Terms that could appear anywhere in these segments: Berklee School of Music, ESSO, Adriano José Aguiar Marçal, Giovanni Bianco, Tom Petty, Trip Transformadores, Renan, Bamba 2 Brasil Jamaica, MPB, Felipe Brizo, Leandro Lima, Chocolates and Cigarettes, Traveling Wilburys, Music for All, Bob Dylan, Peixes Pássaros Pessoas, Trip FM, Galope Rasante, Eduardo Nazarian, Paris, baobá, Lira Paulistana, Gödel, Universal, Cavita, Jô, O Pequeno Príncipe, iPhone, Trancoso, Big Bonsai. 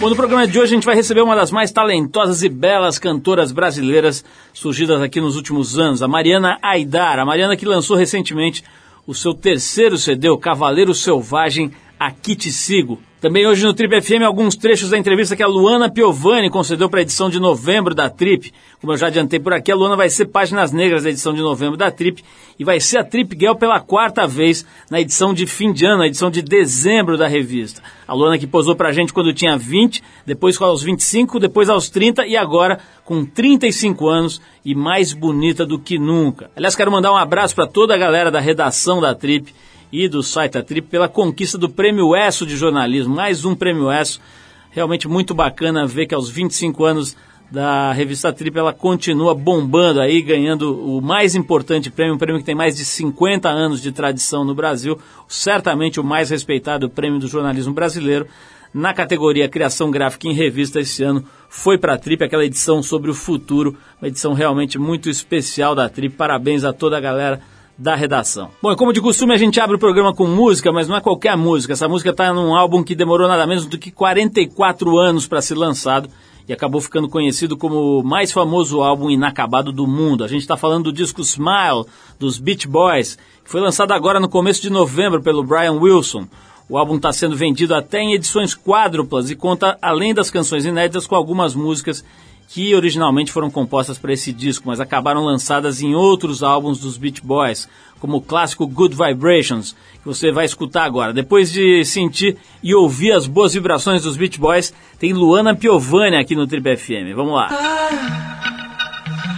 Bom, no programa de hoje a gente vai receber uma das mais talentosas e belas cantoras brasileiras surgidas aqui nos últimos anos, a Mariana Aydar. A Mariana que lançou recentemente o seu terceiro CD, o Cavaleiro Selvagem, Aqui Te Sigo. Também hoje no Trip FM, alguns trechos da entrevista que a Luana Piovani concedeu para a edição de novembro da Trip. Como eu já adiantei por aqui, a Luana vai ser Páginas Negras da edição de novembro da Trip e vai ser a Trip Girl pela quarta vez na edição de fim de ano, na edição de dezembro da revista. A Luana que posou para a gente quando tinha 20, depois aos 25, depois aos 30 e agora com 35 anos e mais bonita do que nunca. Aliás, quero mandar um abraço para toda a galera da redação da Trip e do site da Trip pela conquista do Prêmio ESSO de jornalismo, mais um Prêmio ESSO, realmente muito bacana ver que aos 25 anos da revista Trip ela continua bombando aí, ganhando o mais importante prêmio, um prêmio que tem mais de 50 anos de tradição no Brasil, certamente o mais respeitado prêmio do jornalismo brasileiro, na categoria Criação Gráfica em Revista esse ano foi para a Trip, aquela edição sobre o futuro, uma edição realmente muito especial da Trip, parabéns a toda a galera da redação. Bom, e como de costume a gente abre o programa com música, mas não é qualquer música. Essa música está num álbum que demorou nada menos do que 44 anos para ser lançado e acabou ficando conhecido como o mais famoso álbum inacabado do mundo. A gente está falando do disco Smile, dos Beach Boys, que foi lançado agora no começo de novembro pelo Brian Wilson. O álbum está sendo vendido até em edições quádruplas e conta, além das canções inéditas, com algumas músicas que originalmente foram compostas para esse disco, mas acabaram lançadas em outros álbuns dos Beach Boys, como o clássico Good Vibrations, que você vai escutar agora. Depois de sentir e ouvir as boas vibrações dos Beach Boys, tem Luana Piovani aqui no Trip FM. Vamos lá.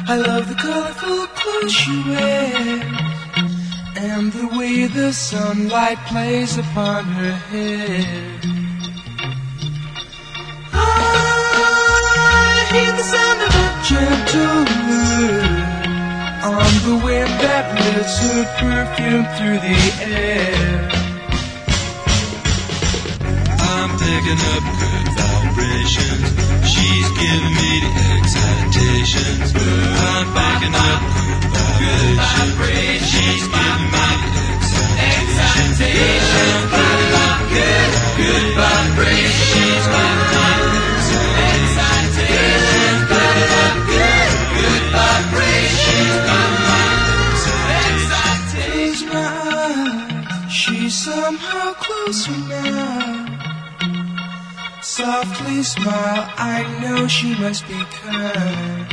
I love the colorful clothes you wear, and the way the sunlight plays upon her hair. Hear the sound of a gentle wind on the wind that lifts her perfume through the air. I'm picking up good vibrations. She's giving me the excitations. I'm picking up good vibrations. She's giving me the excitations. I'm picking up good vibrations. She's giving me somehow closer now. Softly smile, I know she must be kind.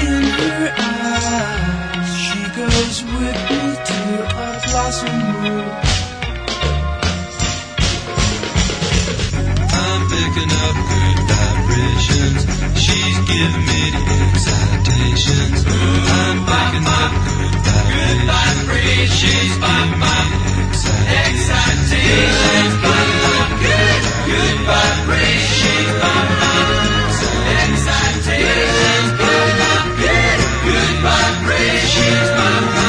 In her eyes, she goes with me to a blossom room. I'm picking up good vibrations. She's giving me the excitations. I'm picking up good vibrations. By my excitations. Picking up good vibrations. By my excitations. Picking up good vibrations. By my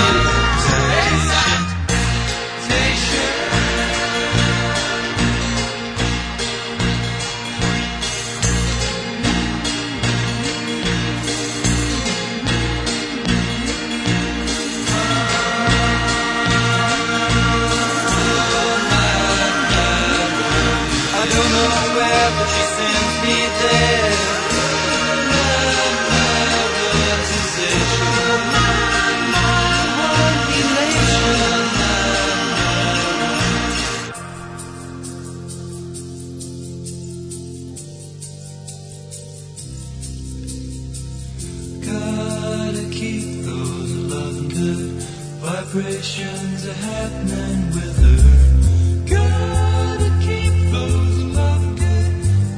vibrations are happening with her. Gotta keep those love good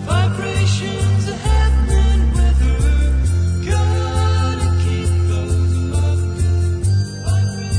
vibrations are happening with her. Gotta keep those love good vibrations.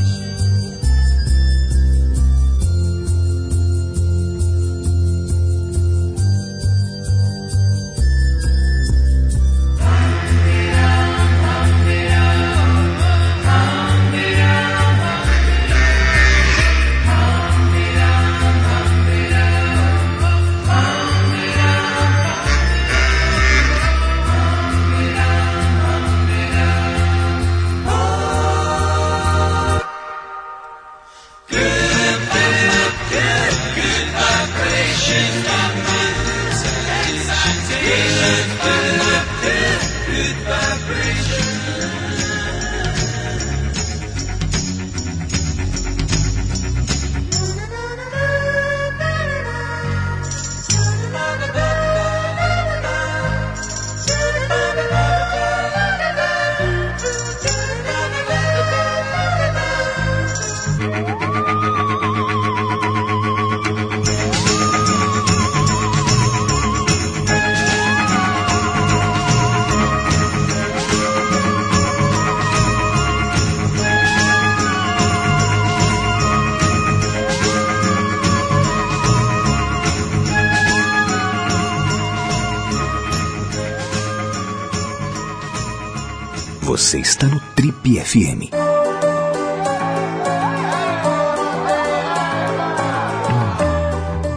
Você está no Trip FM.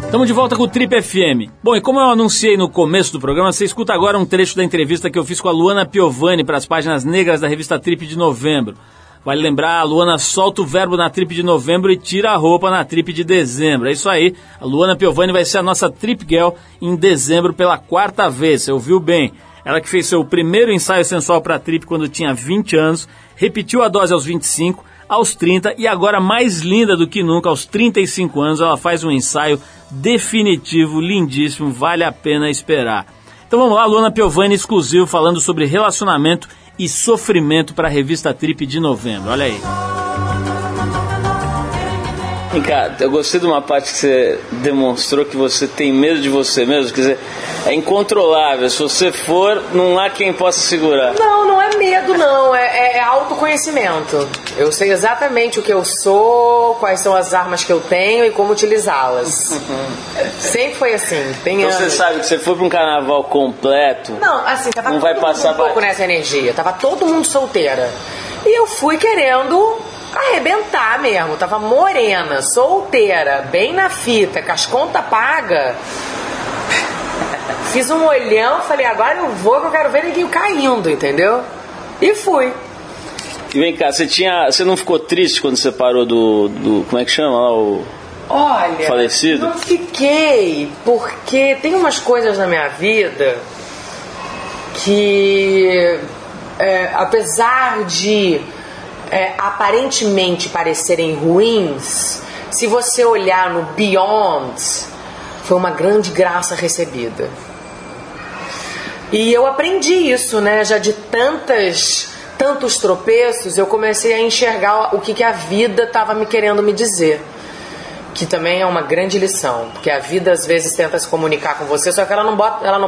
Estamos de volta com o Trip FM. Bom, e como eu anunciei no começo do programa, você escuta agora um trecho da entrevista que eu fiz com a Luana Piovani para as páginas negras da revista Trip de novembro. Vale lembrar, a Luana solta o verbo na Trip de novembro e tira a roupa na Trip de dezembro. É isso aí, a Luana Piovani vai ser a nossa Trip Girl em dezembro pela quarta vez, você ouviu bem. Ela que fez seu primeiro ensaio sensual para a Trip quando tinha 20 anos, repetiu a dose aos 25, aos 30 e agora, mais linda do que nunca, aos 35 anos, ela faz um ensaio definitivo, lindíssimo, vale a pena esperar. Então vamos lá, Luana Piovani, exclusivo, falando sobre relacionamento e sofrimento para a revista Trip de novembro. Olha aí. Vem cá, eu gostei de uma parte que você demonstrou que você tem medo de você mesmo, quer dizer, é incontrolável, se você for, não há quem possa segurar. Não, não é medo não, é autoconhecimento. Eu sei exatamente o que eu sou, quais são as armas que eu tenho e como utilizá-las. Uhum. Sempre foi assim, tem então anos. Você sabe que você foi para um carnaval completo, não, assim, tava não todo vai passar mundo um pouco nessa energia, tava todo mundo solteira. E eu fui querendo arrebentar mesmo, tava morena, solteira, bem na fita, com as contas pagas. Fiz um olhão, falei, agora eu vou, que eu quero ver ninguém caindo, entendeu? E fui. E vem cá, você não ficou triste quando você parou do como é que chama lá, o Olha, falecido? Não fiquei, porque tem umas coisas na minha vida que, apesar de aparentemente parecerem ruins, se você olhar no beyond, foi uma grande graça recebida. E eu aprendi isso, né? Já de tantos tropeços, eu comecei a enxergar o que a vida estava querendo me dizer. Que também é uma grande lição, porque a vida às vezes tenta se comunicar com você, só que ela não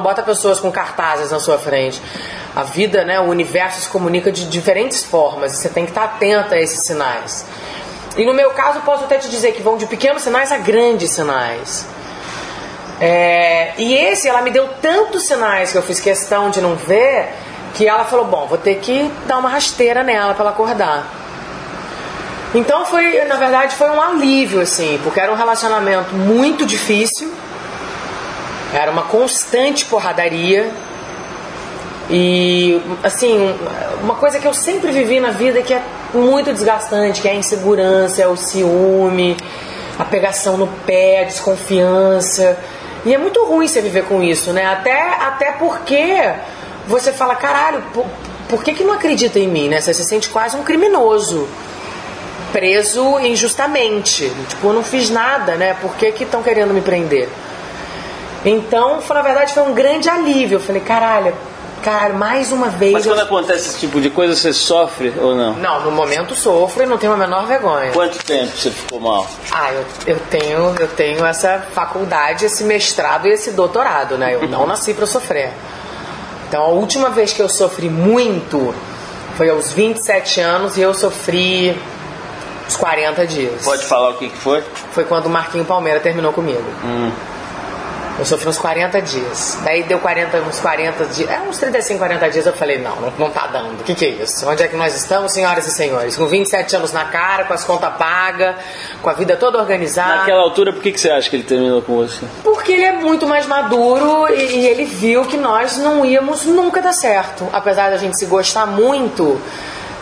bota pessoas com cartazes na sua frente. A vida, né, o universo se comunica de diferentes formas, você tem que estar atento a esses sinais. E no meu caso, posso até te dizer que vão de pequenos sinais a grandes sinais. Ela me deu tantos sinais que eu fiz questão de não ver, que ela falou, bom, vou ter que dar uma rasteira nela para ela acordar. Então foi, na verdade, foi um alívio, assim, porque era um relacionamento muito difícil, era uma constante porradaria e, assim, uma coisa que eu sempre vivi na vida que é muito desgastante, que é a insegurança, é o ciúme, a pegação no pé, a desconfiança, e é muito ruim você viver com isso, né, até porque você fala, caralho, por que não acredita em mim, né, você se sente quase um criminoso. Preso injustamente, tipo, eu não fiz nada, né, por que estão querendo me prender? Então, na verdade, foi um grande alívio, eu falei, caralho, mais uma vez... Mas quando acontece esse tipo de coisa, você sofre ou não? Não, no momento sofro e não tenho a menor vergonha. Quanto tempo você ficou mal? Ah, eu tenho essa faculdade, esse mestrado e esse doutorado, né, eu não nasci pra sofrer. Então, a última vez que eu sofri muito foi aos 27 anos e eu sofri... Uns 40 dias. Pode falar o que foi? Foi quando o Marquinho Palmeira terminou comigo. Eu sofri uns 40 dias. Daí deu uns 35, 40 dias eu falei, não tá dando. O que é isso? Onde é que nós estamos, senhoras e senhores? Com 27 anos na cara, com as contas pagas, com a vida toda organizada. Naquela altura, por que você acha que ele terminou com você? Porque ele é muito mais maduro e ele viu que nós não íamos nunca dar certo. Apesar da gente se gostar muito...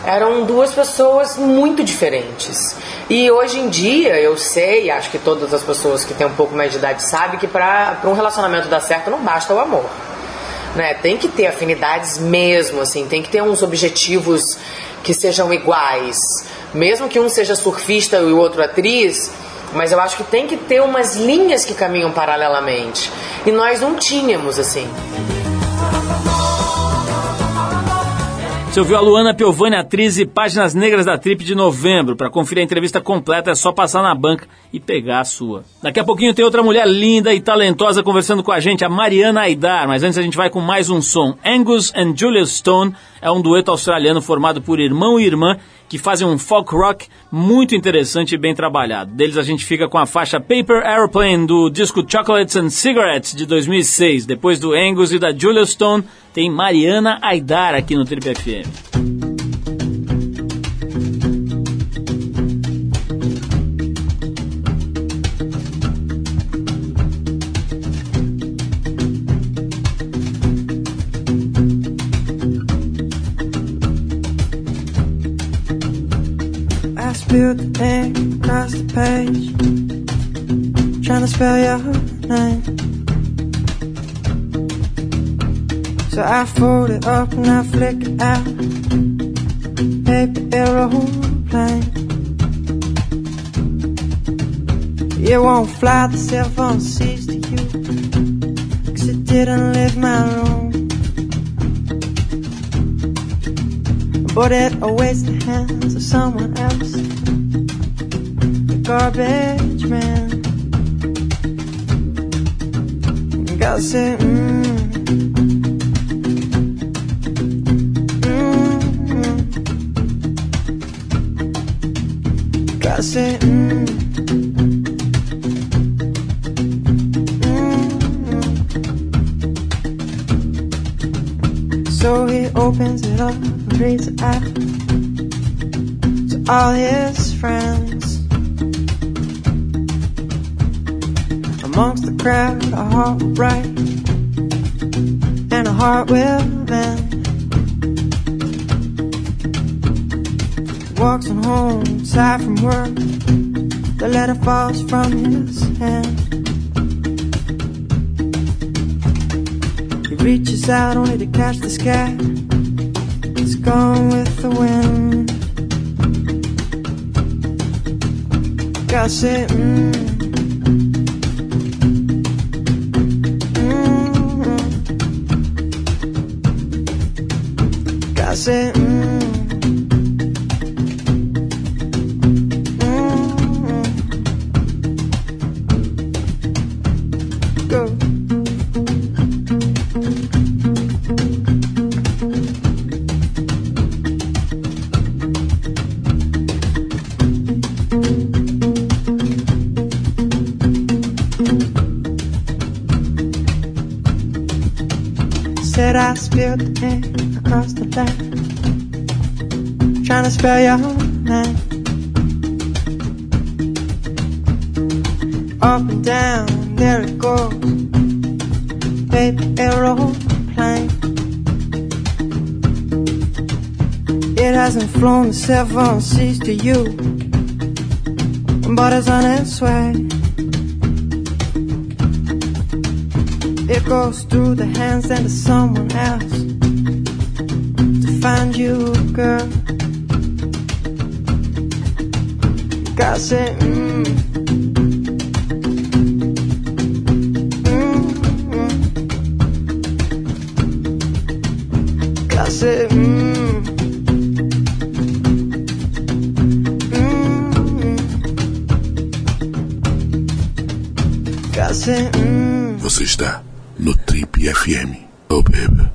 Eram duas pessoas muito diferentes. E hoje em dia, eu sei, acho que todas as pessoas que têm um pouco mais de idade sabem que para um relacionamento dar certo não basta o amor. né? Tem que ter afinidades mesmo, assim, tem que ter uns objetivos que sejam iguais. Mesmo que um seja surfista e o outro atriz, mas eu acho que tem que ter umas linhas que caminham paralelamente. E nós não tínhamos, assim. Você ouviu a Luana Piovani, atriz e Páginas Negras da Trip de novembro. Para conferir a entrevista completa é só passar na banca e pegar a sua. Daqui a pouquinho tem outra mulher linda e talentosa conversando com a gente, a Mariana Aydar. Mas antes a gente vai com mais um som. Angus and Julia Stone é um dueto australiano formado por irmão e irmã que fazem um folk rock muito interessante e bem trabalhado. Deles a gente fica com a faixa Paper Airplane do disco Chocolates and Cigarettes de 2006. Depois do Angus e da Julia Stone, tem Mariana Aydar aqui no Trip FM. Spilled the ink across the page, trying to spell your name. So I fold it up and I flick it out. Paper aeroplane. It won't fly, the cell phone sees to you, 'cause it didn't leave my room. But it awaits the hands of someone else, the garbage man. And God said, God said, So he opens it up, reads it out to all his friends. Amongst the crowd, a heart will break and a heart will mend. Walks on home, tired from work, the letter falls from his hand. He reaches out only to catch the sky, gone with the wind. God said, God said, spilled the ink across the land, trying to spell your name. Up and down, there it goes, paper aeroplane. It hasn't flown the seven seas to you, but it's on its way. It goes through the hands and to someone else to find you, girl. God said, God said, God said, Você está no Trip FM. Oh, baby.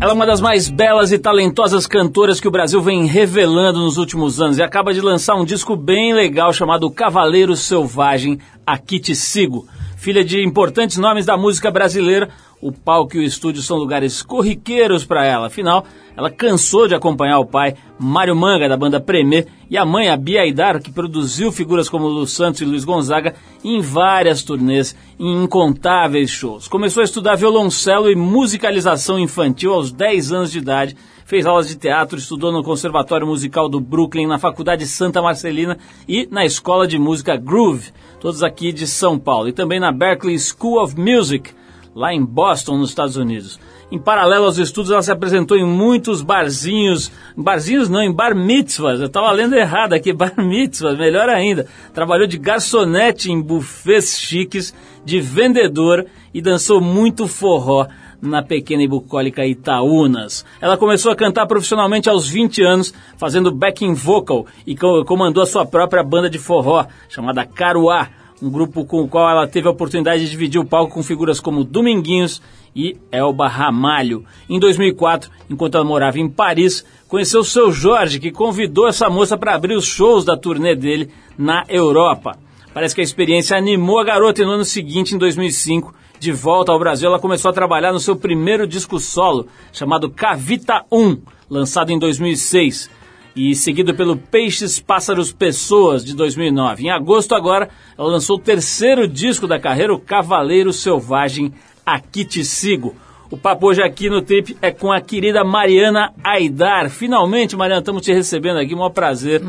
Ela é uma das mais belas e talentosas cantoras que o Brasil vem revelando nos últimos anos e acaba de lançar um disco bem legal chamado Cavaleiro Selvagem, Aqui Te Sigo. Filha de importantes nomes da música brasileira, o palco e o estúdio são lugares corriqueiros para ela. Afinal, ela cansou de acompanhar o pai, Mário Manga, da banda Premê, e a mãe, a Bia Aydar, que produziu figuras como Lu Santos e Luiz Gonzaga em várias turnês e em incontáveis shows. Começou a estudar violoncelo e musicalização infantil aos 10 anos de idade, fez aulas de teatro, estudou no Conservatório Musical do Brooklyn, na Faculdade Santa Marcelina e na Escola de Música Groove, todos aqui de São Paulo, e também na Berklee School of Music, lá em Boston, nos Estados Unidos. Em paralelo aos estudos, ela se apresentou em muitos barzinhos, em bar mitzvahs, eu estava lendo errado aqui, bar mitzvahs, melhor ainda. Trabalhou de garçonete em buffets chiques, de vendedor e dançou muito forró na pequena e bucólica Itaúnas. Ela começou a cantar profissionalmente aos 20 anos, fazendo backing vocal, e comandou a sua própria banda de forró, chamada Caruá, um grupo com o qual ela teve a oportunidade de dividir o palco com figuras como Dominguinhos e Elba Ramalho. Em 2004, enquanto ela morava em Paris, conheceu o seu Jorge, que convidou essa moça para abrir os shows da turnê dele na Europa. Parece que a experiência animou a garota e no ano seguinte, em 2005, de volta ao Brasil, ela começou a trabalhar no seu primeiro disco solo, chamado Cavita 1, lançado em 2006. E seguido pelo Peixes, Pássaros, Pessoas, de 2009. Em agosto agora, ela lançou o terceiro disco da carreira, o Cavaleiro Selvagem, Aqui Te Sigo. O papo hoje aqui no Trip é com a querida Mariana Aydar. Finalmente, Mariana, estamos te recebendo aqui, um prazer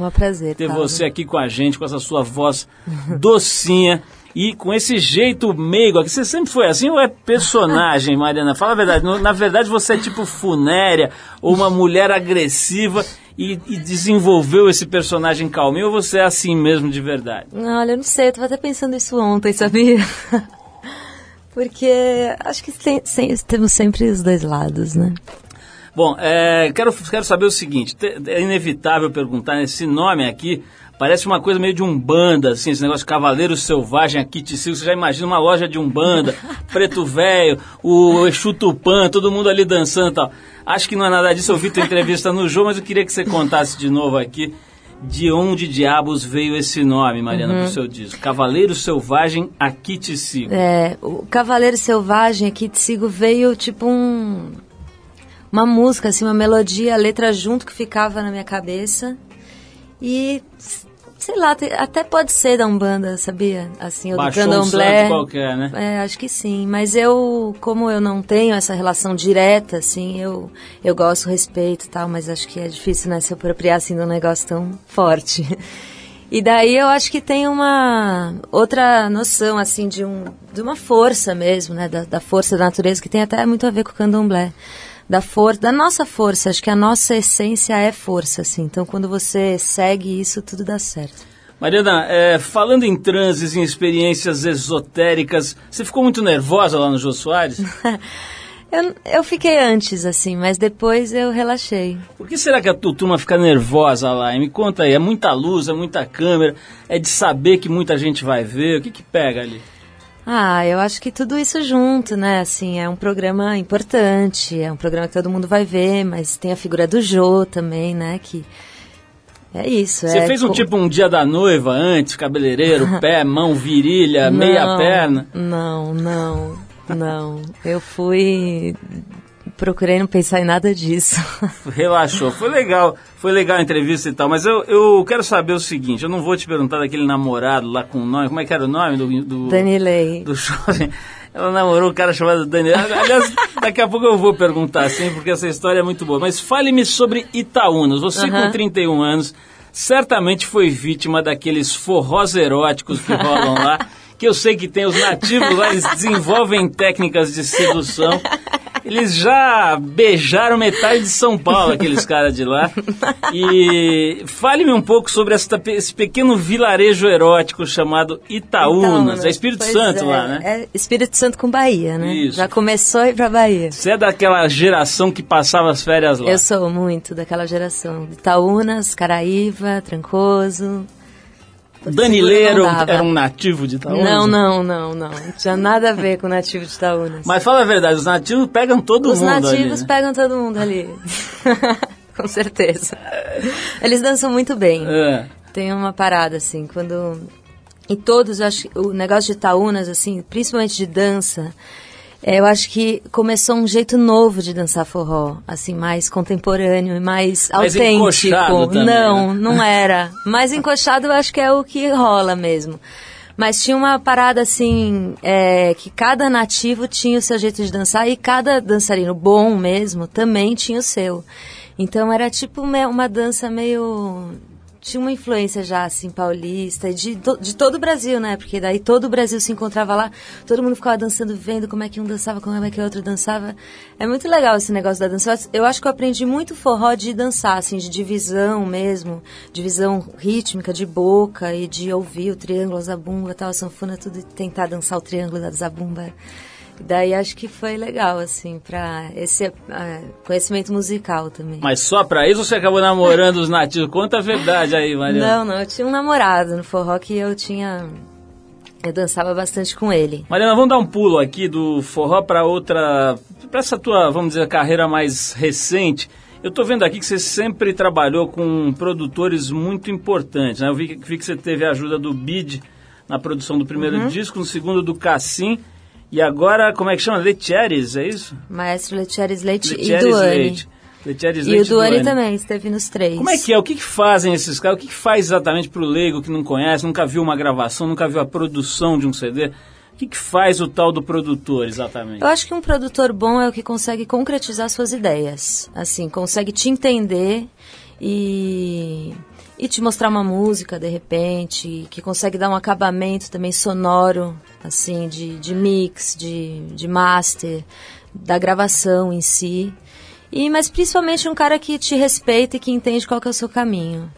ter você aqui com a gente, com essa sua voz docinha. E com esse jeito meigo aqui, você sempre foi assim ou é personagem, Mariana? Fala a verdade, na verdade você é tipo funéria ou uma mulher agressiva e desenvolveu esse personagem calminho, ou você é assim mesmo de verdade? Olha, eu não sei, eu estava até pensando isso ontem, sabia? Porque acho que temos sempre os dois lados, né? Bom, quero saber o seguinte, é inevitável perguntar, esse nome aqui parece uma coisa meio de umbanda, assim, esse negócio Cavaleiro Selvagem, Aqui Te Sigo, você já imagina uma loja de umbanda, preto velho, o Exu Tupã, todo mundo ali dançando e tal. Acho que não é nada disso, eu vi tua entrevista no Jô, mas eu queria que você contasse de novo aqui de onde diabos veio esse nome, Mariana, pro seu disco. Cavaleiro Selvagem, Aqui Te Sigo. É, o Cavaleiro Selvagem, Aqui Te Sigo veio tipo uma música, assim, uma melodia, a letra junto que ficava na minha cabeça e... sei lá, até pode ser da umbanda, sabia? Assim, ou do candomblé. Qualquer, né? É, acho que sim. Mas eu, como eu não tenho essa relação direta, assim, eu gosto, respeito e tal, mas acho que é difícil, né, se apropriar, assim, de um negócio tão forte. E daí eu acho que tem uma outra noção, assim, de uma força mesmo, né, da força da natureza, que tem até muito a ver com o candomblé. Da nossa força, acho que a nossa essência é força, assim. Então, quando você segue isso, tudo dá certo. Mariana, falando em transes, em experiências esotéricas, você ficou muito nervosa lá no Jô Soares? Eu fiquei antes, assim, mas depois eu relaxei. Por que será que a tua turma fica nervosa lá? Me conta aí, é muita luz, é muita câmera, é de saber que muita gente vai ver, o que pega ali? Ah, eu acho que tudo isso junto, né, assim, é um programa importante, é um programa que todo mundo vai ver, mas tem a figura do Jô também, né, que é isso. Você fez tipo um dia da noiva antes, cabeleireiro, pé, mão, virilha, não, meia perna? Não, eu fui... procurei não pensar em nada disso. Relaxou, foi legal a entrevista e tal, mas eu quero saber o seguinte, eu não vou te perguntar daquele namorado lá com o nome, como é que era o nome do Danilei. Do jovem, ela namorou um cara chamado Danilei, aliás, daqui a pouco eu vou perguntar sim, porque essa história é muito boa, mas fale-me sobre Itaúnas, você com 31 anos, certamente foi vítima daqueles forrós eróticos que rolam lá, que eu sei que tem os nativos lá, eles desenvolvem técnicas de sedução. Eles já beijaram metade de São Paulo, aqueles caras de lá. E fale-me um pouco sobre esse pequeno vilarejo erótico chamado Itaúnas. É Espírito Santo lá, né? É Espírito Santo com Bahia, né? Isso. Já começou a ir pra Bahia. Você é daquela geração que passava as férias lá? Eu sou muito daquela geração. Itaúnas, Caraíva, Trancoso... Danilei era um nativo de Itaúnas? Não. Não tinha nada a ver com o nativo de Itaúnas. Mas fala a verdade, os nativos pegam todo mundo ali. Os nativos pegam todo mundo ali. Com certeza. Eles dançam muito bem. É. Tem uma parada, assim, quando... E todos, eu acho que o negócio de Itaúnas, assim, principalmente de dança... eu acho que começou um jeito novo de dançar forró, assim, mais contemporâneo e mais autêntico. Encoxado também, não era. Mais encoxado eu acho que é o que rola mesmo. Mas tinha uma parada assim, que cada nativo tinha o seu jeito de dançar e cada dançarino bom mesmo também tinha o seu. Então era tipo uma dança meio... Tinha uma influência já, assim, paulista, de todo o Brasil, né? Porque daí todo o Brasil se encontrava lá, todo mundo ficava dançando, vendo como é que um dançava, como é que o outro dançava. É muito legal esse negócio da dança. Eu acho que eu aprendi muito forró de dançar, assim, de divisão mesmo, divisão rítmica, de boca e de ouvir o triângulo, a zabumba, tal, a sanfona, tudo, e tentar dançar o triângulo da zabumba. Daí acho que foi legal, assim, pra esse conhecimento musical também. Mas só pra isso você acabou namorando os nativos? Conta a verdade aí, Mariana. Não, eu tinha um namorado no forró que eu dançava bastante com ele. Mariana, vamos dar um pulo aqui do forró pra essa tua, vamos dizer, carreira mais recente. Eu tô vendo aqui que você sempre trabalhou com produtores muito importantes, né? Eu vi que você teve a ajuda do Bid na produção do primeiro disco, no segundo do Cassim. E agora, como é que chama? Letieres, é isso? Maestro Letieres Leite e Duane. Letieres Leite e o Duane também, esteve nos três. Como é que é? O que fazem esses caras? O que faz exatamente pro leigo que não conhece, nunca viu uma gravação, nunca viu a produção de um CD? O que faz o tal do produtor, exatamente? Eu acho que um produtor bom é o que consegue concretizar suas ideias. Assim, consegue te entender e te mostrar uma música, de repente, que consegue dar um acabamento também sonoro, assim, de mix, de master, da gravação em si. Mas principalmente um cara que te respeita e que entende qual que é o seu caminho.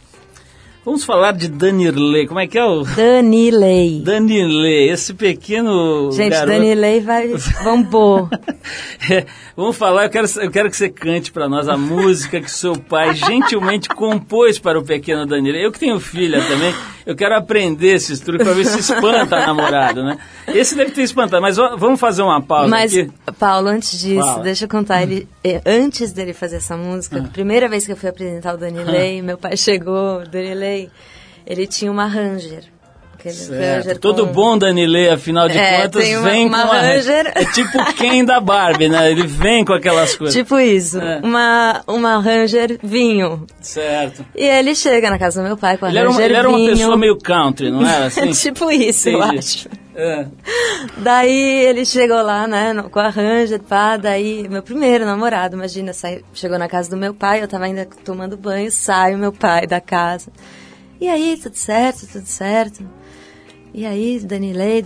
Vamos falar de Danilei. Como é que é o... Danilei. Danilei, esse pequeno Gente, garoto... Danilei vai... bombou. Vamos falar, eu quero que você cante para nós a música que seu pai gentilmente compôs para o pequeno Danilei. Eu que tenho filha também, eu quero aprender esses truques para ver se espanta a namorada, né? Esse deve ter espantado, mas vamos fazer uma pausa aqui. Mas, Paulo, antes disso, deixa eu contar. Antes dele fazer essa música, a primeira vez que eu fui apresentar o Danilei, meu pai chegou, o Danilei, ele tinha uma Ranger. Todo bom Danilei, afinal de contas, vem com uma Ranger. É tipo o Ken da Barbie, né? Ele vem com aquelas coisas. Tipo isso, uma Ranger vinho. Certo. E ele chega na casa do meu pai com a Ranger vinho. Ele era uma pessoa meio country, não era assim? Tipo isso, eu acho. É. Daí ele chegou lá, né, com a Ranger, pá, daí meu primeiro namorado, imagina, chegou na casa do meu pai, eu tava ainda tomando banho, sai o meu pai da casa. E aí, tudo certo, tudo certo. E aí, Danilei,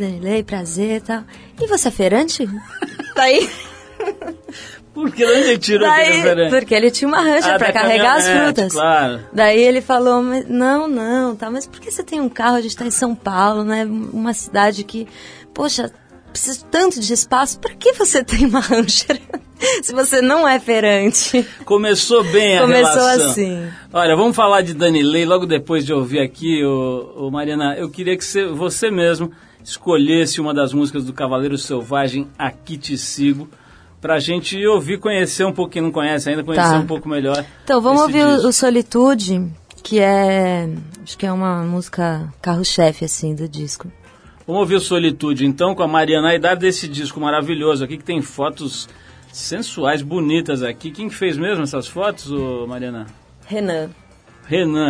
prazer e tal. E você é feirante? Daí... Por que ele tirou aquele feirante? Porque ele tinha uma Ranger para carregar as frutas. Claro. Daí ele falou, não, tá, mas por que você tem um carro? A gente tá em São Paulo, né? Uma cidade que, poxa, precisa tanto de espaço. Por que você tem uma Ranger? Se você não é feirante. Começou bem a relação. Assim. Olha, vamos falar de Danilei logo depois de ouvir aqui. Ô Mariana, eu queria que você mesmo escolhesse uma das músicas do Cavaleiro Selvagem, Aqui Te Sigo, pra gente ouvir, conhecer um pouco, quem não conhece ainda, conhecer um pouco melhor. Então, vamos ouvir o Solitude, que é, acho que é uma música carro-chefe, assim, do disco. Vamos ouvir o Solitude, então, com a Mariana Aydar, desse disco maravilhoso aqui, que tem fotos... sensuais, bonitas aqui. Quem que fez mesmo essas fotos, Mariana? Renan.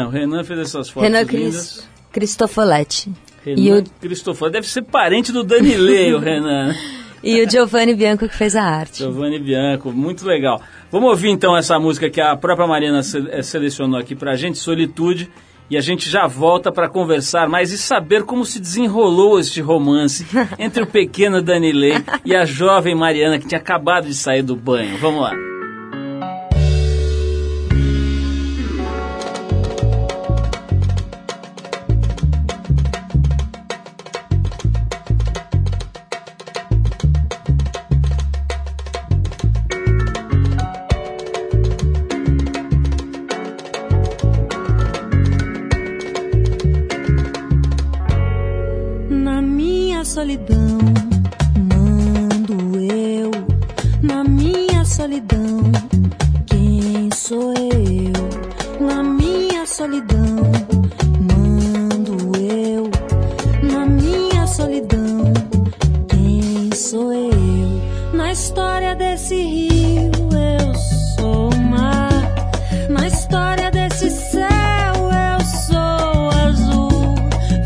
O Renan fez essas fotos lindas. Renan Cristofoletti. Renan Cristofoletti. Deve ser parente do Danilei, o Renan. E o Giovanni Bianco que fez a arte. Giovanni Bianco, muito legal. Vamos ouvir então essa música que a própria Mariana selecionou aqui pra gente, Solitude. E a gente já volta para conversar mais e saber como se desenrolou este romance entre o pequeno Danilei e a jovem Mariana, que tinha acabado de sair do banho. Vamos lá. Solidão, mando eu. Na minha solidão, quem sou eu? Na minha solidão, mando eu. Na minha solidão, quem sou eu? Na história desse rio, eu sou o mar. Na história desse céu, eu sou azul.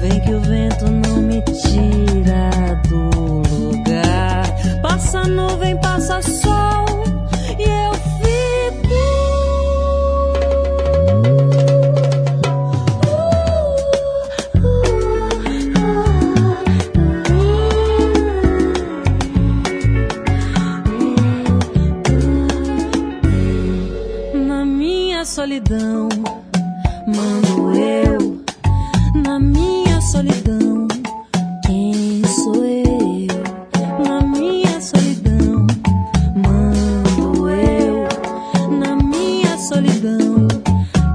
Vem que o vento não me tira do lugar. Passa nuvem, passa sol e eu fico minha solidão, mando eu na minha solidão. Quem sou eu na minha solidão? Mando eu na minha solidão.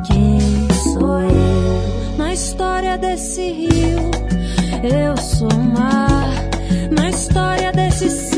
Quem sou eu na história desse rio? Eu sou o mar na história desse céu.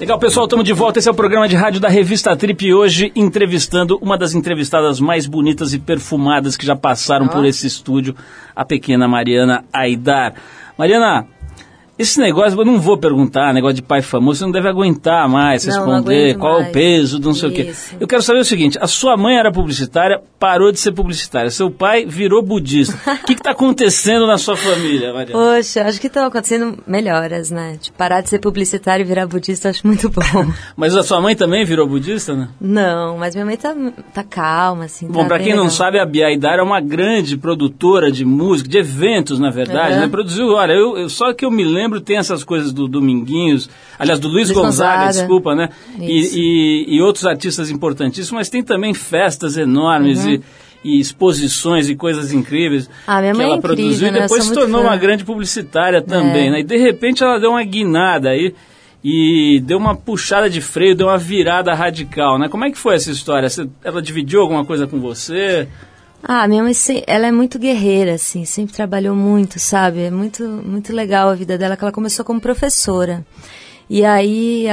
Legal, pessoal, estamos de volta. Esse é o programa de rádio da Revista Trip e hoje entrevistando uma das entrevistadas mais bonitas e perfumadas que já passaram por esse estúdio, a pequena Mariana Aydar. Mariana, esse negócio, eu não vou perguntar, negócio de pai famoso, você não deve aguentar mais responder não qual mais. O peso, não sei isso. O quê. Eu quero saber o seguinte, a sua mãe era publicitária, parou de ser publicitária, seu pai virou budista. O que está acontecendo na sua família, Mariana? Poxa, acho que estão acontecendo melhoras, né? De parar de ser publicitária e virar budista, acho muito bom. Mas a sua mãe também virou budista, né? Não, mas minha mãe tá calma, assim. Bom, tá para quem legal. Não sabe, a Bia Aydar é uma grande produtora de música, de eventos, na verdade, né? Produziu, olha, só que eu me lembro tem essas coisas do Dominguinhos, aliás, do Luiz Gonzaga, desculpa, né? E outros artistas importantíssimos, mas tem também festas enormes e exposições e coisas incríveis minha mãe que ela é incrível, produziu, né? E depois se tornou uma grande publicitária também, né? E de repente ela deu uma guinada aí e deu uma puxada de freio, deu uma virada radical, né? Como é que foi essa história? Ela dividiu alguma coisa com você? Minha mãe, ela é muito guerreira, assim, sempre trabalhou muito, sabe? É muito, muito legal a vida dela, que ela começou como professora. E aí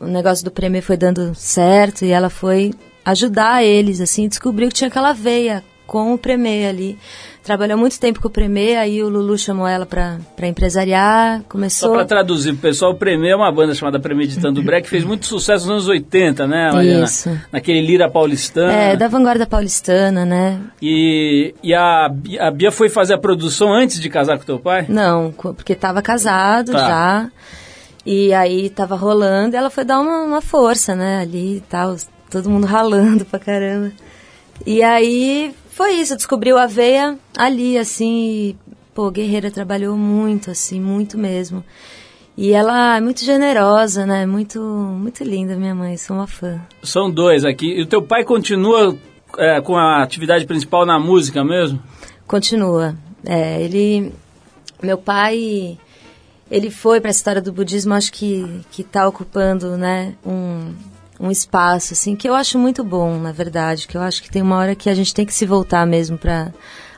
o negócio do Premê foi dando certo e ela foi ajudar eles, assim, descobriu que tinha aquela veia com o Premê ali. Trabalhou muito tempo com o Premê, aí o Lulu chamou ela pra empresariar, começou... Só pra traduzir pro pessoal, o Premê é uma banda chamada Premeditando Break, fez muito sucesso nos anos 80, né? Isso. Naquele lira paulistana. É, da vanguarda paulistana, né? E a Bia foi fazer a produção antes de casar com teu pai? Não, porque tava casado já, e aí tava rolando, e ela foi dar uma força, né? Ali e tal, todo mundo ralando pra caramba. E aí... Foi isso, descobriu a veia ali, assim, guerreira, trabalhou muito, assim, muito mesmo. E ela é muito generosa, né, muito, muito linda minha mãe, sou uma fã. São dois aqui, e o teu pai continua com a atividade principal na música mesmo? Continua, meu pai, ele foi para a história do budismo, acho que tá ocupando, né, um espaço, assim, que eu acho muito bom, na verdade, que eu acho que tem uma hora que a gente tem que se voltar mesmo para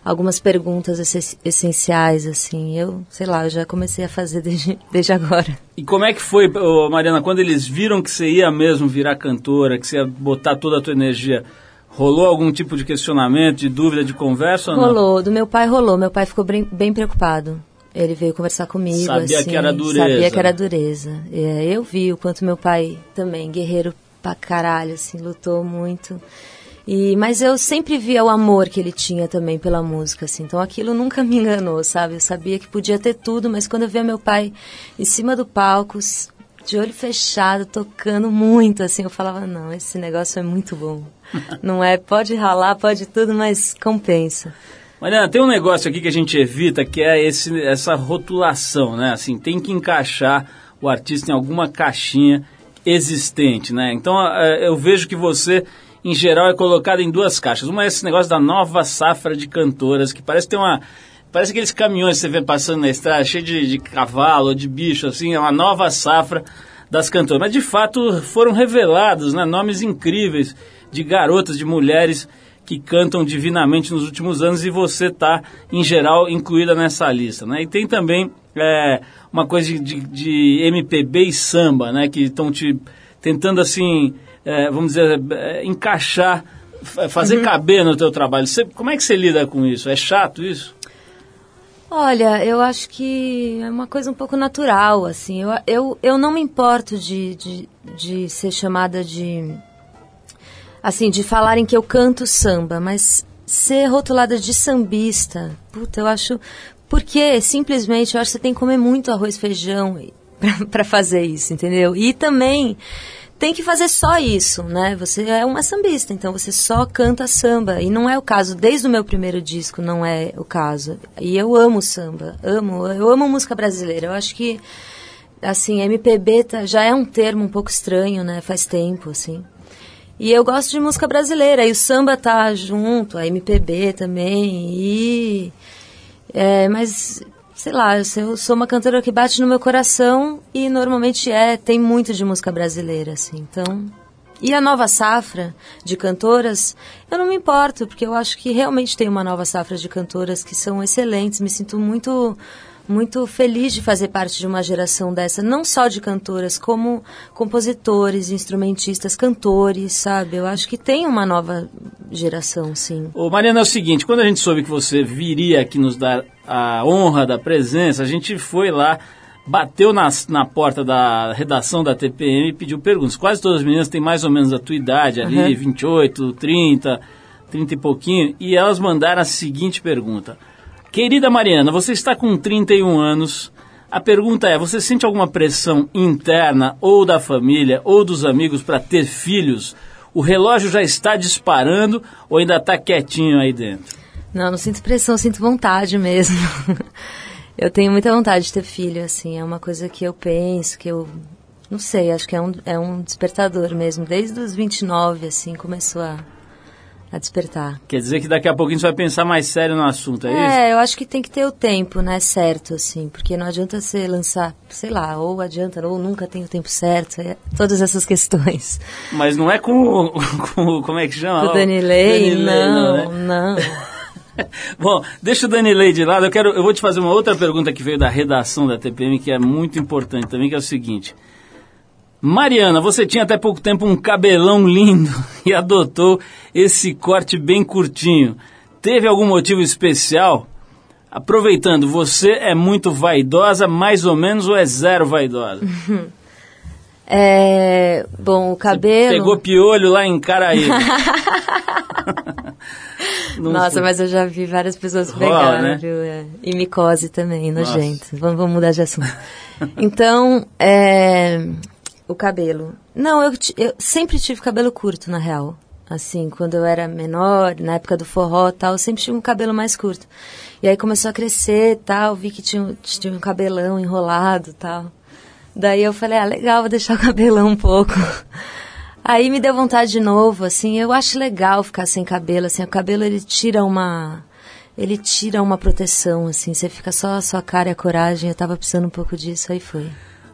algumas perguntas essenciais, assim. Eu, sei lá, eu já comecei a fazer desde agora. E como é que foi, Mariana, quando eles viram que você ia mesmo virar cantora, que você ia botar toda a tua energia, rolou algum tipo de questionamento, de dúvida, de conversa ou não? Rolou, do meu pai rolou, meu pai ficou bem preocupado. Ele veio conversar comigo, sabia que era dureza. Sabia que era dureza. Eu vi o quanto meu pai também, guerreiro, pra caralho, assim, lutou muito. E, mas eu sempre via o amor que ele tinha também pela música, assim, então aquilo nunca me enganou, sabe? Eu sabia que podia ter tudo, mas quando eu via meu pai em cima do palco, de olho fechado, tocando muito, assim, eu falava, não, esse negócio é muito bom. Não é, pode ralar, pode tudo, mas compensa. Mariana, tem um negócio aqui que a gente evita, que é essa rotulação, né? Assim, tem que encaixar o artista em alguma caixinha existente, né? Então, eu vejo que você... em geral é colocado em duas caixas. Uma é esse negócio da nova safra de cantoras, que parece ter uma... parece aqueles caminhões que você vê passando na estrada, cheio de cavalo, de bicho, assim, é uma nova safra das cantoras. Mas, de fato, foram revelados, né, nomes incríveis de garotas, de mulheres que cantam divinamente nos últimos anos, e você está, em geral, incluída nessa lista, né? E tem também uma coisa de MPB e samba, né, que estão te tentando, assim... vamos dizer, encaixar, fazer caber no teu trabalho. Você, como é que você lida com isso? É chato isso? Olha, eu acho que é uma coisa um pouco natural, assim. Eu não me importo de ser chamada de... assim, de falarem que eu canto samba, mas ser rotulada de sambista, puta, eu acho... porque, simplesmente, eu acho que você tem que comer muito arroz e feijão pra fazer isso, entendeu? E também... tem que fazer só isso, né? Você é uma sambista, então você só canta samba. E não é o caso, desde o meu primeiro disco não é o caso. E eu amo samba, eu amo música brasileira. Eu acho que, assim, MPB já é um termo um pouco estranho, né? Faz tempo, assim. E eu gosto de música brasileira, e o samba tá junto, a MPB também, e... mas... sei lá, eu sou uma cantora que bate no meu coração e normalmente tem muito de música brasileira, assim, então... E a nova safra de cantoras, eu não me importo, porque eu acho que realmente tem uma nova safra de cantoras que são excelentes, me sinto muito, muito feliz de fazer parte de uma geração dessa, não só de cantoras, como compositores, instrumentistas, cantores, sabe? Eu acho que tem uma nova geração, sim. Ô Mariana, é o seguinte, quando a gente soube que você viria aqui nos dar a honra da presença, a gente foi lá, bateu na porta da redação da TPM e pediu perguntas. Quase todas as meninas têm mais ou menos a tua idade ali, 28, 30, 30 e pouquinho, e elas mandaram a seguinte pergunta. Querida Mariana, você está com 31 anos, a pergunta é, você sente alguma pressão interna ou da família ou dos amigos para ter filhos? O relógio já está disparando ou ainda está quietinho aí dentro? Não, não sinto pressão, sinto vontade mesmo. Eu tenho muita vontade de ter filho, assim, é uma coisa que eu penso, que eu... não sei, acho que é um despertador mesmo. Desde os 29, assim, começou a despertar. Quer dizer que daqui a pouquinho você vai pensar mais sério no assunto, é isso? É, eu acho que tem que ter o tempo, né, certo, assim, porque não adianta você lançar, sei lá, ou adianta, ou nunca tem o tempo certo, todas essas questões. Mas não é com como é que chama? Com o Danilei, não. Bom, deixa o Danilei de lado, eu vou te fazer uma outra pergunta que veio da redação da TPM, que é muito importante também, que é o seguinte. Mariana, você tinha até pouco tempo um cabelão lindo e adotou esse corte bem curtinho. Teve algum motivo especial? Aproveitando, você é muito vaidosa, mais ou menos, ou é zero vaidosa? Bom, o cabelo... Você pegou piolho lá em Caraíba. Nossa, sei. Mas eu já vi várias pessoas pegarem, né? Viu? E micose também, nojento. Vamos mudar de assunto. Então, o cabelo. Não, eu sempre tive cabelo curto, na real. Assim, quando eu era menor, na época do forró e tal, eu sempre tive um cabelo mais curto. E aí começou a crescer e tal, vi que tinha um cabelão enrolado e tal. Daí eu falei, legal, vou deixar o cabelão um pouco. Aí me deu vontade de novo, assim, eu acho legal ficar sem cabelo, assim, o cabelo ele tira uma proteção, assim, você fica só a sua cara e a coragem, eu tava precisando um pouco disso, aí foi.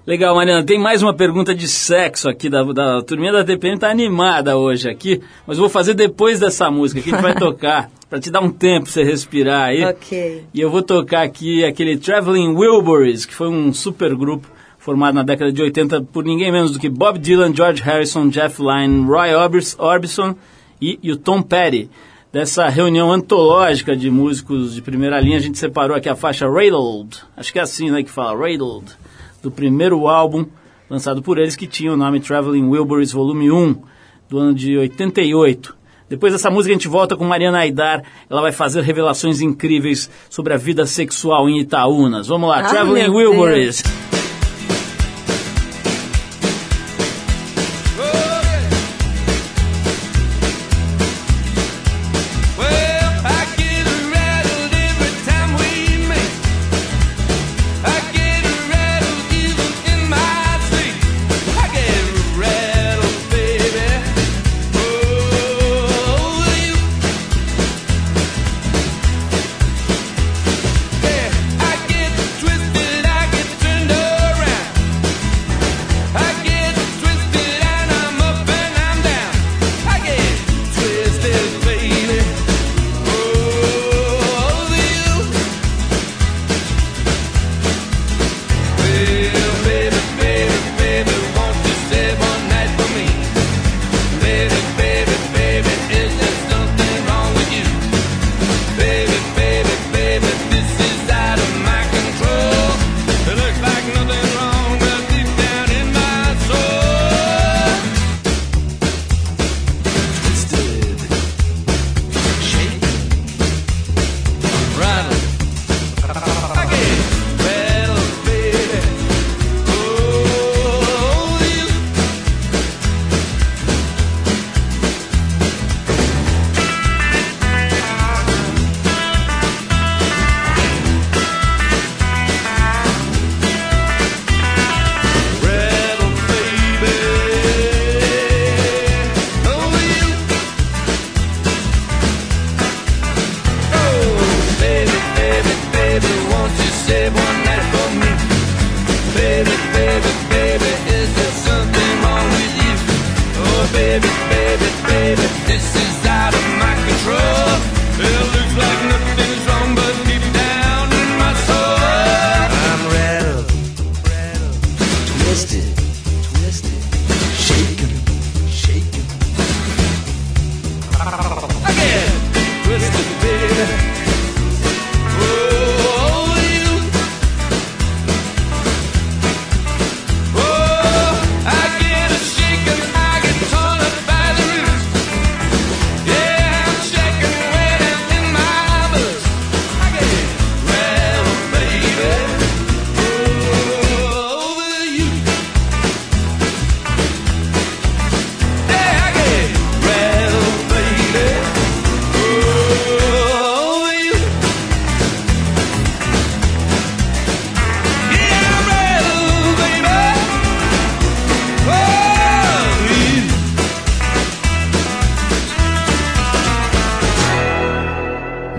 Legal, Mariana, tem mais uma pergunta de sexo aqui, da turminha da TPM tá animada hoje aqui, mas vou fazer depois dessa música que a gente vai tocar, pra te dar um tempo pra você respirar aí. Ok. E eu vou tocar aqui aquele Traveling Wilburys, que foi um super grupo, formado na década de 80 por ninguém menos do que Bob Dylan, George Harrison, Jeff Lynne, Roy Orbison e o Tom Petty. Dessa reunião antológica de músicos de primeira linha, a gente separou aqui a faixa Railroad, acho que é assim, né, que fala, Railroad, do primeiro álbum, lançado por eles, que tinha o nome Traveling Wilburys Volume 1, do ano de 88. Depois dessa música a gente volta com Mariana Aydar. Ela vai fazer revelações incríveis sobre a vida sexual em Itaúnas. Vamos lá, Traveling Wilburys.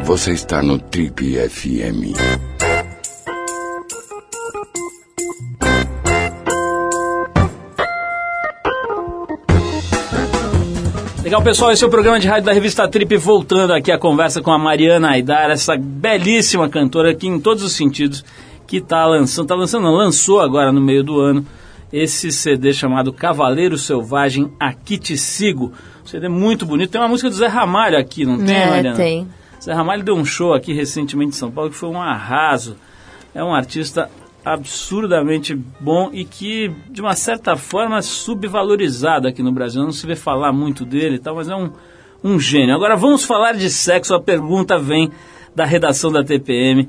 Você está no Trip FM. Legal, pessoal, esse é o programa de rádio da revista Trip, voltando aqui a conversa com a Mariana Aydar, essa belíssima cantora que em todos os sentidos que lançou agora no meio do ano esse CD chamado Cavaleiro Selvagem, Aqui Te Sigo. Um CD muito bonito, tem uma música do Zé Ramalho aqui, não tem, Mariana? Tem. Zé Ramalho deu um show aqui recentemente em São Paulo que foi um arraso. É um artista absurdamente bom e que, de uma certa forma, é subvalorizado aqui no Brasil. Não se vê falar muito dele e tal, mas é um gênio. Agora vamos falar de sexo. A pergunta vem da redação da TPM,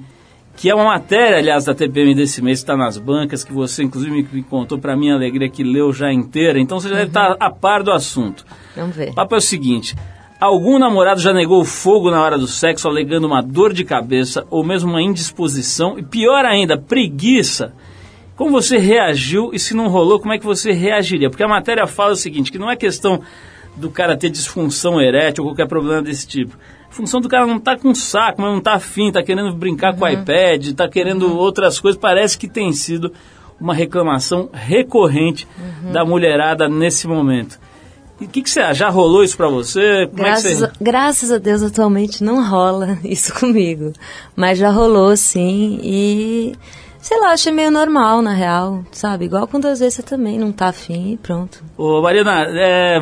que é uma matéria, aliás, da TPM desse mês, que está nas bancas, que você, inclusive, me contou, para minha alegria, que leu já inteira. Então você já deve estar a par do assunto. Vamos ver. O papo é o seguinte... Algum namorado já negou fogo na hora do sexo, alegando uma dor de cabeça ou mesmo uma indisposição e, pior ainda, preguiça. Como você reagiu e se não rolou, como é que você reagiria? Porque a matéria fala o seguinte, que não é questão do cara ter disfunção erétil ou qualquer problema desse tipo. A função do cara não tá com saco, mas não tá afim, tá querendo brincar com o iPad, tá querendo outras coisas. Parece que tem sido uma reclamação recorrente da mulherada nesse momento. E o que você acha? Já rolou isso pra você? Como é que você... Graças a Deus, atualmente não rola isso comigo. Mas já rolou, sim. E, sei lá, achei meio normal, na real. Sabe? Igual quando às vezes você também não tá afim e pronto. Ô, Mariana,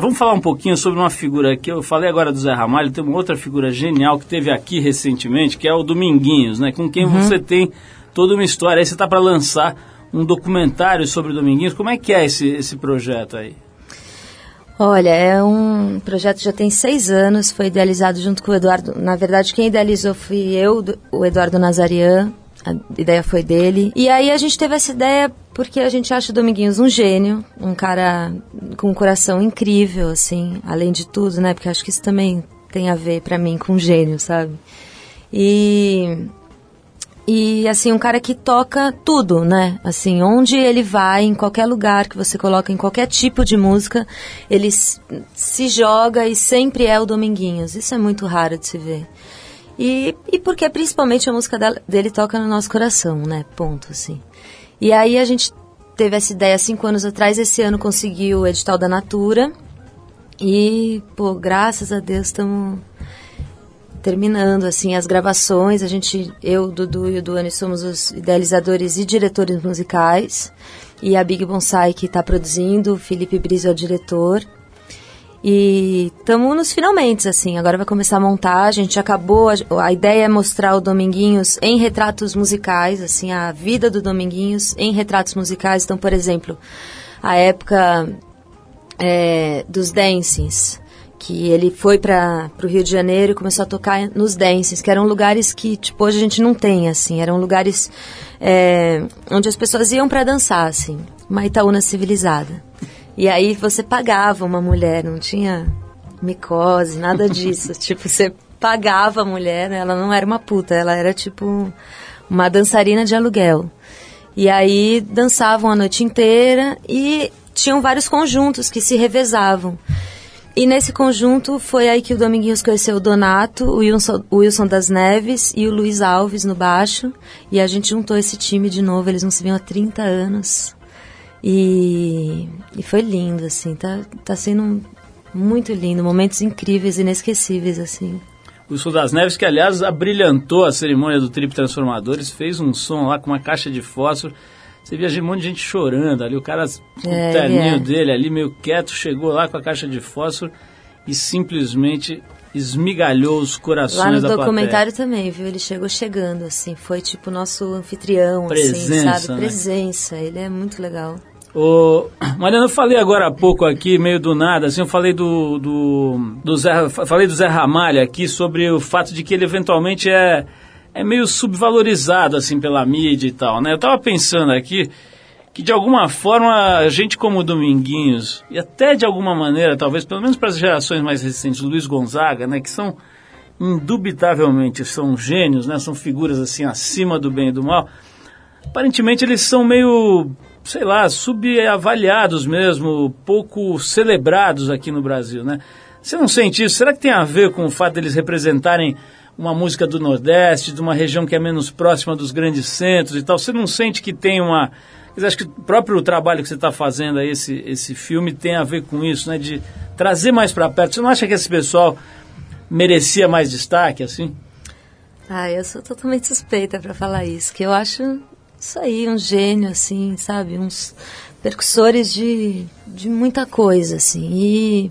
vamos falar um pouquinho sobre uma figura que eu falei agora do Zé Ramalho. Tem uma outra figura genial que teve aqui recentemente, que é o Dominguinhos, né? Com quem você tem toda uma história. Aí você tá pra lançar um documentário sobre o Dominguinhos. Como é que é esse projeto aí? Olha, é um projeto que já tem 6 anos, foi idealizado junto com o Eduardo. Na verdade, quem idealizou fui eu, o Eduardo Nazarian, a ideia foi dele. E aí a gente teve essa ideia porque a gente acha o Dominguinhos um gênio, um cara com um coração incrível, assim, além de tudo, né? Porque acho que isso também tem a ver, pra mim, com gênio, sabe? E assim, um cara que toca tudo, né? Assim, onde ele vai, em qualquer lugar que você coloca, em qualquer tipo de música, ele se joga e sempre é o Dominguinhos. Isso é muito raro de se ver. E porque principalmente a música dele toca no nosso coração, né? Ponto, assim. E aí a gente teve essa ideia 5 anos atrás, esse ano conseguiu o edital da Natura. E, pô, graças a Deus estamos terminando, assim, as gravações. A gente, eu, Dudu e o Duane somos os idealizadores e diretores musicais, e a Big Bonsai que está produzindo, o Felipe Brizo é o diretor, e estamos nos finalmente, assim, agora vai começar a montar. A gente acabou, a ideia é mostrar o Dominguinhos em retratos musicais, assim, a vida do Dominguinhos em retratos musicais. Então, por exemplo, a época dos dancings, que ele foi para o Rio de Janeiro e começou a tocar nos dances, que eram lugares que, tipo, hoje a gente não tem, assim. Eram lugares onde as pessoas iam para dançar, assim. Uma Itaúna civilizada. E aí você pagava uma mulher, não tinha micose, nada disso. Tipo, você pagava a mulher, né? Ela não era uma puta, ela era, tipo, uma dançarina de aluguel. E aí dançavam a noite inteira e tinham vários conjuntos que se revezavam. E nesse conjunto foi aí que o Dominguinhos conheceu o Donato, o Wilson das Neves e o Luiz Alves no baixo. E a gente juntou esse time de novo, eles não se viam há 30 anos. E foi lindo, assim, tá sendo muito lindo, momentos incríveis, inesquecíveis, assim. O Wilson das Neves, que aliás abrilhantou a cerimônia do Trip Transformadores, fez um som lá com uma caixa de fósforo. Você via um monte de gente chorando ali, o cara, o terninho dele ali, meio quieto, chegou lá com a caixa de fósforo e simplesmente esmigalhou os corações da plateia. Lá no documentário também, viu? Ele chegou chegando, assim, foi tipo nosso anfitrião, presença, assim, sabe? Presença, né? Ele é muito legal. Ô, Mariana, eu falei agora há pouco aqui, meio do nada, assim, eu falei do Zé Ramalho aqui, sobre o fato de que ele eventualmente é meio subvalorizado, assim, pela mídia e tal, né? Eu tava pensando aqui que, de alguma forma, gente como o Dominguinhos, e até de alguma maneira, talvez, pelo menos para as gerações mais recentes, Luiz Gonzaga, né? Que são, indubitavelmente, são gênios, né? São figuras, assim, acima do bem e do mal. Aparentemente, eles são meio, sei lá, subavaliados mesmo, pouco celebrados aqui no Brasil, né? Você não sente isso? Será que tem a ver com o fato deles representarem uma música do Nordeste, de uma região que é menos próxima dos grandes centros e tal? Você não sente que tem uma... Acho que o próprio trabalho que você está fazendo aí, esse filme, tem a ver com isso, né? De trazer mais para perto. Você não acha que esse pessoal merecia mais destaque, assim? Ah, eu sou totalmente suspeita para falar isso, que eu acho isso aí um gênio, assim, sabe? Uns percussores de muita coisa, assim. E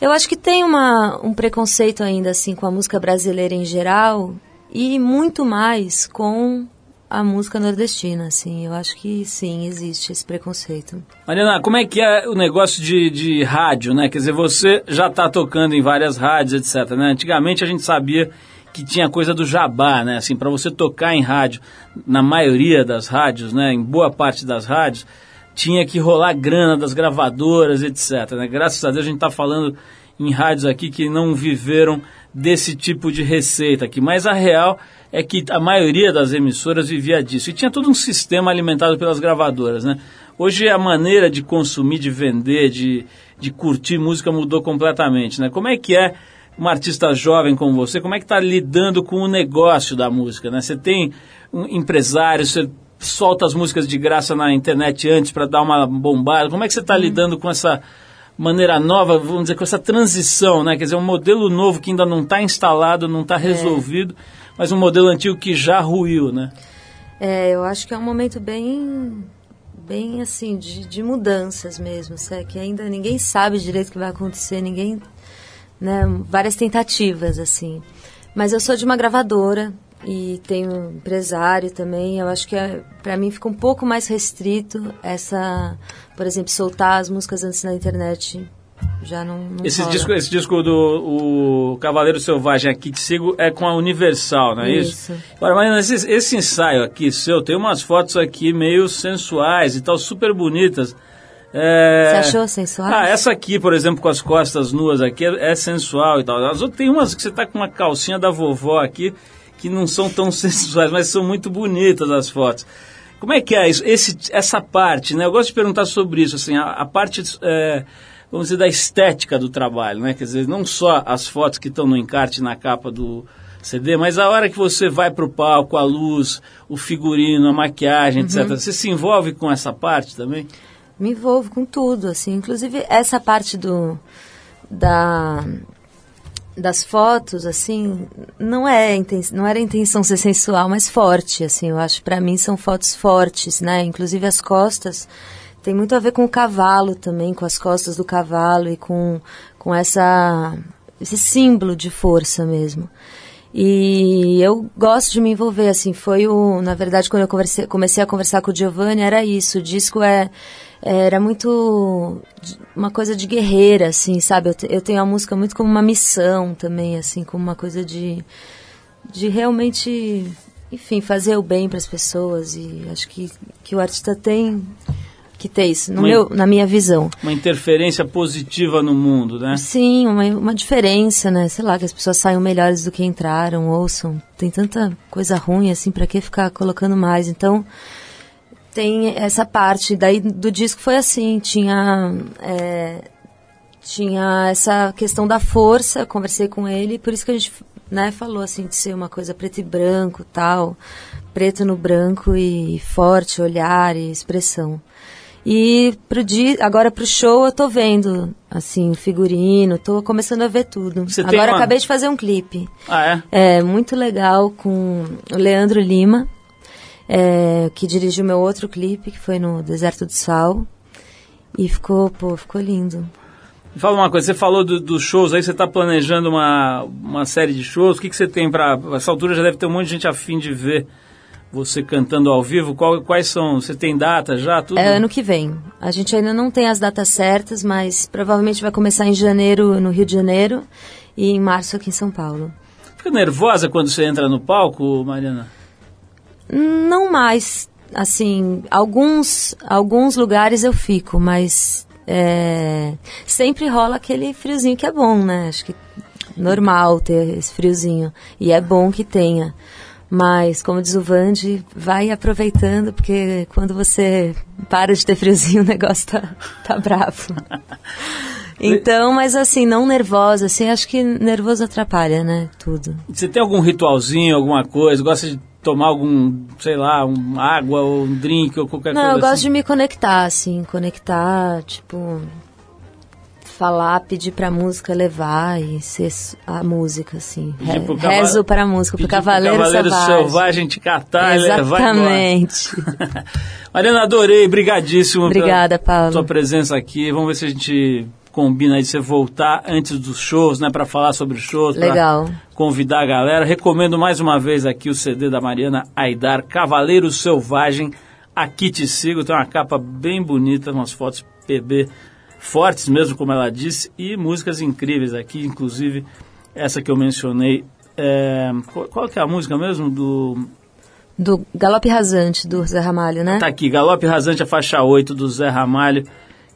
eu acho que tem um preconceito ainda, assim, com a música brasileira em geral, e muito mais com a música nordestina, assim. Eu acho que, sim, existe esse preconceito. Mariana, como é que é o negócio de rádio, né? Quer dizer, você já está tocando em várias rádios, etc, né? Antigamente a gente sabia que tinha coisa do jabá, né? Assim, para você tocar em rádio, na maioria das rádios, né? Em boa parte das rádios, tinha que rolar grana das gravadoras, etc, né? Graças a Deus a gente está falando em rádios aqui que não viveram desse tipo de receita aqui. Mas a real é que a maioria das emissoras vivia disso. E tinha todo um sistema alimentado pelas gravadoras, né? Hoje a maneira de consumir, de vender, de curtir música mudou completamente, né? Como é que é uma artista jovem como você? Como é que está lidando com o negócio da música, né? Você tem um empresário, você solta as músicas de graça na internet antes para dar uma bombada. Como é que você está lidando com essa maneira nova, vamos dizer, com essa transição, né? Quer dizer, um modelo novo que ainda não está instalado, não está resolvido, mas um modelo antigo que já ruiu, né? Eu acho que é um momento bem assim, de mudanças mesmo, sabe? Que ainda ninguém sabe direito o que vai acontecer, ninguém, né? Várias tentativas, assim. Mas eu sou de uma gravadora, e tem um empresário também. Eu acho que para mim fica um pouco mais restrito essa, por exemplo, soltar as músicas antes na internet. Já não esse disco do Cavaleiro Selvagem Aqui Te Sigo é com a Universal, não é isso? Olha, mas esse ensaio aqui seu tem umas fotos aqui meio sensuais e tal, super bonitas. Você achou sensual? Essa aqui, por exemplo, com as costas nuas aqui é sensual e tal. As outras, tem umas que você tá com uma calcinha da vovó aqui que não são tão sensuais, mas são muito bonitas as fotos. Como é que é isso? Essa parte, né? Eu gosto de perguntar sobre isso, assim, a parte... vamos dizer, da estética do trabalho, né? Quer dizer, não só as fotos que estão no encarte, na capa do CD, mas a hora que você vai para o palco, a luz, o figurino, a maquiagem, etc. Você se envolve com essa parte também? Me envolvo com tudo, assim. Inclusive, essa parte das fotos, assim, não era a intenção ser sensual, mas forte, assim. Eu acho, para mim, são fotos fortes, né? Inclusive, as costas... Tem muito a ver com o cavalo também, com as costas do cavalo e com esse símbolo de força mesmo. E eu gosto de me envolver, assim, na verdade, quando eu comecei a conversar com o Giovanni, era isso, o disco era muito uma coisa de guerreira, assim, sabe? Eu tenho a música muito como uma missão também, assim, como uma coisa de realmente, enfim, fazer o bem para as pessoas, e acho que o artista tem... que ter isso, na minha visão. Uma interferência positiva no mundo, né? Sim, uma diferença, né? Sei lá, que as pessoas saiam melhores do que entraram, ouçam. Tem tanta coisa ruim, assim, pra que ficar colocando mais? Então, tem essa parte. Daí, do disco foi assim, tinha essa questão da força, conversei com ele, por isso que a gente, né, falou, assim, de ser uma coisa preto e branco, tal, preto no branco e forte, olhar e expressão. E agora pro show eu tô vendo, assim, o figurino, tô começando a ver tudo. Agora acabei de fazer um clipe. Ah, é? É, muito legal, com o Leandro Lima, que dirigiu meu outro clipe, que foi no Deserto do Sal. E ficou lindo. Me fala uma coisa, você falou dos shows aí, você tá planejando uma série de shows. O que você tem pra... Essa altura já deve ter um monte de gente a fim de ver você cantando ao vivo. Quais são? Você tem data já? Tudo? É ano que vem. A gente ainda não tem as datas certas, mas provavelmente vai começar em janeiro, no Rio de Janeiro, e em março aqui em São Paulo. Fica nervosa quando você entra no palco, Mariana? Não mais. Assim, alguns lugares eu fico, mas sempre rola aquele friozinho que é bom, né? Acho que é normal ter esse friozinho. E é bom que tenha. Mas, como diz o Vande, vai aproveitando, porque quando você para de ter friozinho, o negócio tá bravo. Então, mas assim, não nervosa, assim, acho que nervoso atrapalha, né, tudo. Você tem algum ritualzinho, alguma coisa? Gosta de tomar algum, sei lá, uma água ou um drink ou qualquer coisa? Não, eu gosto de me conectar, assim, tipo, falar, pedir pra música levar e ser a música, assim. Rezo pra música, pro Cavaleiro Selvagem te catar e levar. Exatamente. Mariana, adorei, brigadíssimo. Obrigada, Paulo. Sua presença aqui. Vamos ver se a gente combina aí de você voltar antes dos shows, né, pra falar sobre shows. Legal. Pra convidar a galera. Recomendo mais uma vez aqui o CD da Mariana Aydar, Cavaleiro Selvagem, Aqui Te Sigo. Tem uma capa bem bonita, umas fotos PB fortes mesmo, como ela disse, e músicas incríveis aqui, inclusive essa que eu mencionei. Qual que é a música mesmo? Do Galope Rasante, do Zé Ramalho, né? Tá aqui, Galope Rasante, a faixa 8 do Zé Ramalho,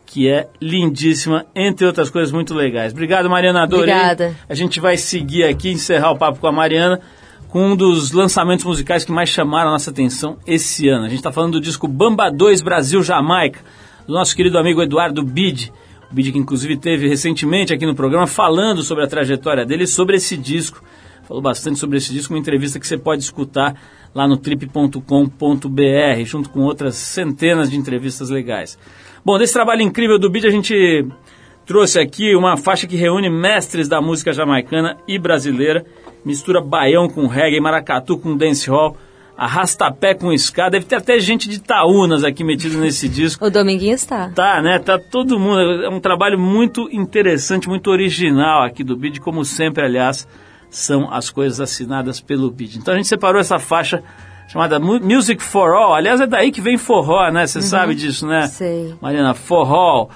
que é lindíssima, entre outras coisas muito legais. Obrigado, Mariana, adorei. Obrigada. A gente vai seguir aqui, encerrar o papo com a Mariana, com um dos lançamentos musicais que mais chamaram a nossa atenção esse ano. A gente está falando do disco Bamba 2 Brasil Jamaica, do nosso querido amigo Eduardo Bid. O Bid, que inclusive teve recentemente aqui no programa, falando sobre a trajetória dele, sobre esse disco. Falou bastante sobre esse disco, uma entrevista que você pode escutar lá no trip.com.br, junto com outras centenas de entrevistas legais. Bom, desse trabalho incrível do Bid, a gente trouxe aqui uma faixa que reúne mestres da música jamaicana e brasileira, mistura baião com reggae, maracatu com dancehall, arrastapé com ska. Deve ter até gente de Itaúnas aqui metido nesse disco. O Dominguinhos está. Tá, né? Tá todo mundo. É um trabalho muito interessante, muito original aqui do Bid, como sempre, aliás. são as coisas assinadas pelo Bid. Então a gente separou essa faixa chamada Music for All. Aliás, é daí que vem forró, né? Você sabe disso, né? Sei. Mariana, forró,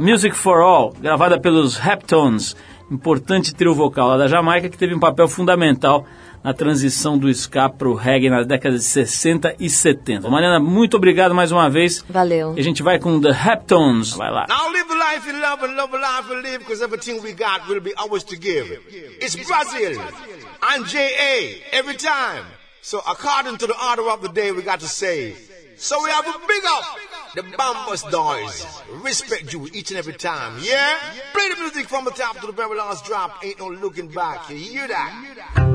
Music for All, gravada pelos Heptones, importante trio vocal lá da Jamaica, que teve um papel fundamental na transição do ska para o reggae nas décadas de 60 e 70. Mariana, muito obrigado mais uma vez. Valeu. E a gente vai com The Heptones. Vai lá. Now live life in love and love life and live, because everything we got will be ours to give. It's Brazil and J.A. every time. So according to the order of the day, we got to say. So we have a big up the Bombas Doors. Respect you each and every time, yeah? Play the music from the top to the very last drop. Ain't no looking back. You hear that?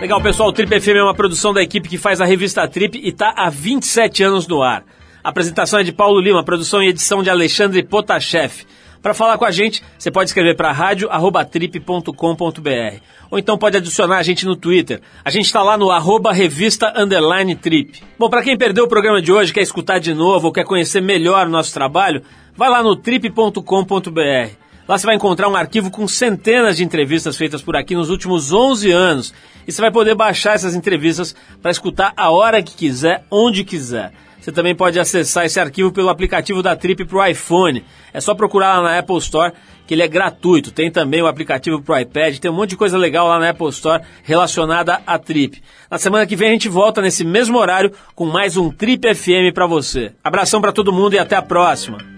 Legal, pessoal, o Trip FM é uma produção da equipe que faz a revista Trip e está há 27 anos no ar. A apresentação é de Paulo Lima, produção e edição de Alexandre Potashev. Para falar com a gente, você pode escrever para radio@trip.com.br ou então pode adicionar a gente no Twitter. A gente está lá no @revista_trip. Bom, para quem perdeu o programa de hoje, quer escutar de novo ou quer conhecer melhor o nosso trabalho, vai lá no trip.com.br. Lá você vai encontrar um arquivo com centenas de entrevistas feitas por aqui nos últimos 11 anos. E você vai poder baixar essas entrevistas para escutar a hora que quiser, onde quiser. Você também pode acessar esse arquivo pelo aplicativo da Trip para o iPhone. É só procurar lá na Apple Store, que ele é gratuito. Tem também o aplicativo para o iPad, tem um monte de coisa legal lá na Apple Store relacionada à Trip. Na semana que vem a gente volta nesse mesmo horário com mais um Trip FM para você. Abração para todo mundo e até a próxima!